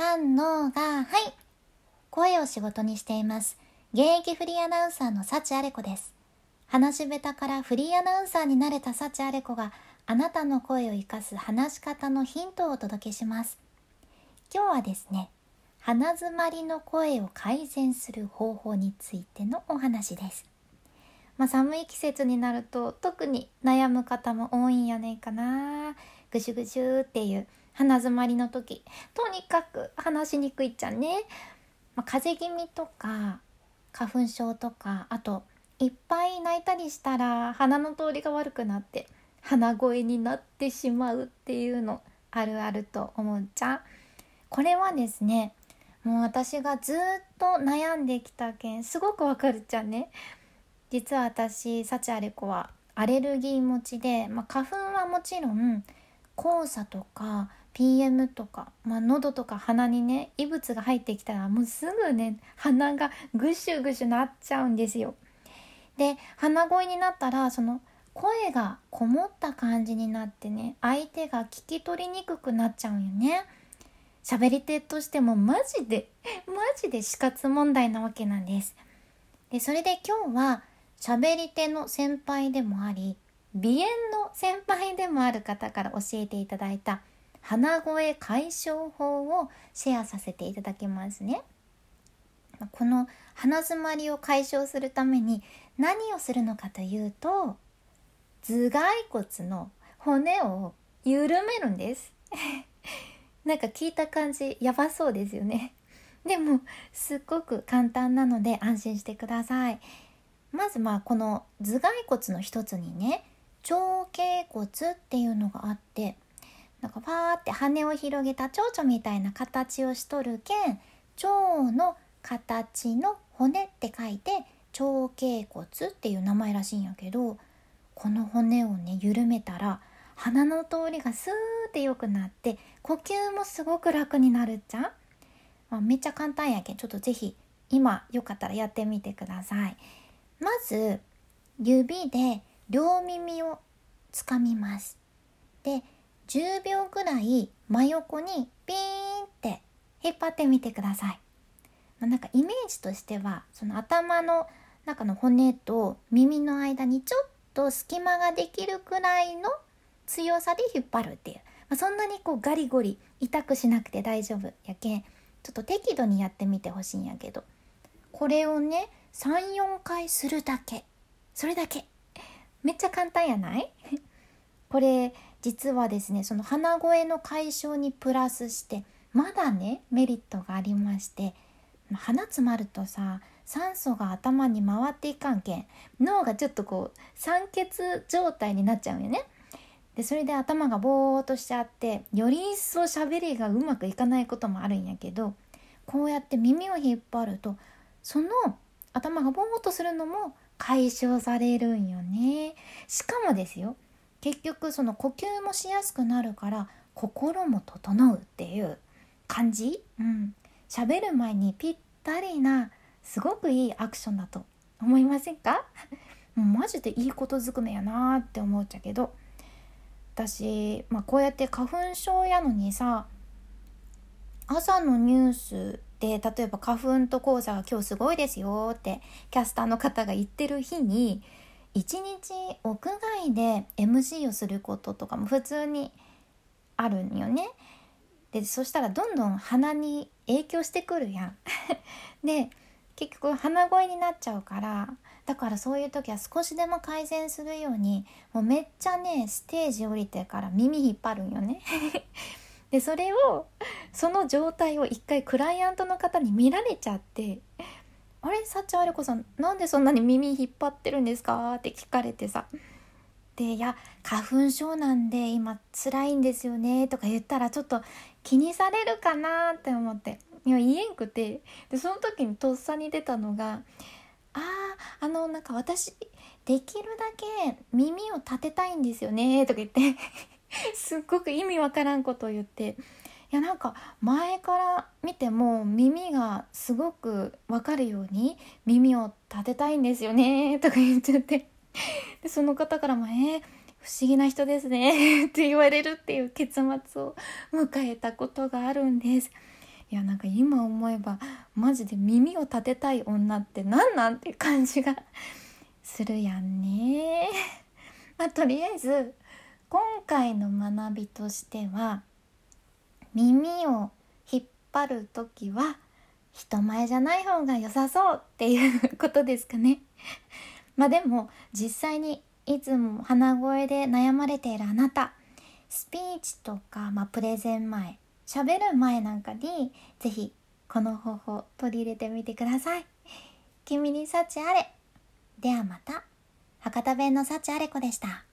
さんのが、はい、声を仕事にしています。現役フリーアナウンサーの幸あれ子です。話し下手からフリーアナウンサーになれた幸あれ子が、あなたの声を生かす話し方のヒントをお届けします。今日はですね、鼻詰まりの声を改善する方法についてのお話です。寒い季節になると特に悩む方も多いんやねんかな。ぐしゅぐしゅっていう鼻詰まりの時、とにかく話しにくいっちゃね。風邪気味とか花粉症とか、あといっぱい泣いたりしたら鼻の通りが悪くなって鼻声になってしまうっていうのあるあると思うじゃん。これはですね、もう私がずっと悩んできたけんすごくわかるじゃんね。実は私、幸あれ子はアレルギー持ちで、花粉はもちろん黄砂とか PM とか、喉とか鼻にね、異物が入ってきたらもうすぐね、鼻がぐしゅぐしゅなっちゃうんですよ。で、鼻声になったらその声がこもった感じになってね、相手が聞き取りにくくなっちゃうんよね。喋り手としてもマジで死活問題なわけなんです。で、それで今日は喋り手の先輩でもあり、鼻炎の先輩でもある方から教えていただいた鼻声解消法をシェアさせていただきますね。この鼻詰まりを解消するために何をするのかというと、頭蓋骨の骨を緩めるんですなんか聞いた感じやばそうですよね。でもすっごく簡単なので安心してください。まずこの頭蓋骨の一つにね、長頸骨っていうのがあって、なんかパーって羽を広げた蝶々みたいな形をしとるけん、蝶の形の骨って書いて長頸骨っていう名前らしいんやけど、この骨をね、緩めたら鼻の通りがスーって良くなって、呼吸もすごく楽になるっちゃん。めっちゃ簡単やけん、ちょっとぜひ今よかったらやってみてください。まず指で両耳をつかみます。で、10秒くらい真横にピーンって引っ張ってみてください。なんかイメージとしては、その頭の中の骨と耳の間にちょっと隙間ができるくらいの強さで引っ張るっていう、そんなにガリゴリ痛くしなくて大丈夫やけん、ちょっと適度にやってみてほしいんやけど、これをね 3,4 回するだけ、それだけ。めっちゃ簡単やないこれ実はですね、その鼻声の解消にプラスしてまだね、メリットがありまして、鼻詰まるとさ、酸素が頭に回っていかんけん、脳がちょっと酸欠状態になっちゃうよね。で、それで頭がぼーっとしちゃって、より一層喋りがうまくいかないこともあるんやけど、こうやって耳を引っ張るとその頭がぼーっとするのも解消されるんよね。しかもですよ、結局その呼吸もしやすくなるから心も整うっていう感じ。喋る前にぴったりな、すごくいいアクションだと思いませんかマジでいいことづくめやなって思っちゃうけど、私、こうやって花粉症やのにさ、朝のニュースで例えば花粉と黄砂が今日すごいですよってキャスターの方が言ってる日に、一日屋外で MC をすることとかも普通にあるんよね。で、そしたらどんどん鼻に影響してくるやんで、結局鼻声になっちゃうから、だからそういう時は少しでも改善するように、もうめっちゃね、ステージ降りてから耳引っ張るんよねで、それを、その状態を一回クライアントの方に見られちゃって、あれ、幸あれ子さんなんでそんなに耳引っ張ってるんですかって聞かれてさ、で、いや花粉症なんで今辛いんですよねとか言ったら、ちょっと気にされるかなって思って、いや言えんくて、でその時にとっさに出たのが、なんか私できるだけ耳を立てたいんですよねとか言ってすっごく意味わからんことを言って、いやなんか前から見ても耳がすごくわかるように耳を立てたいんですよねとか言っちゃって、でその方からも不思議な人ですねって言われるっていう結末を迎えたことがあるんです。いやなんか今思えばマジで耳を立てたい女ってなんなんて感じがするやんね。まあとりあえず今回の学びとしては、耳を引っ張るときは人前じゃない方が良さそうっていうことですかね。まあでも実際にいつも鼻声で悩まれているあなた、スピーチとか、プレゼン前、喋る前なんかにぜひこの方法取り入れてみてください。君に幸あれ。ではまた。博多弁の幸あれ子でした。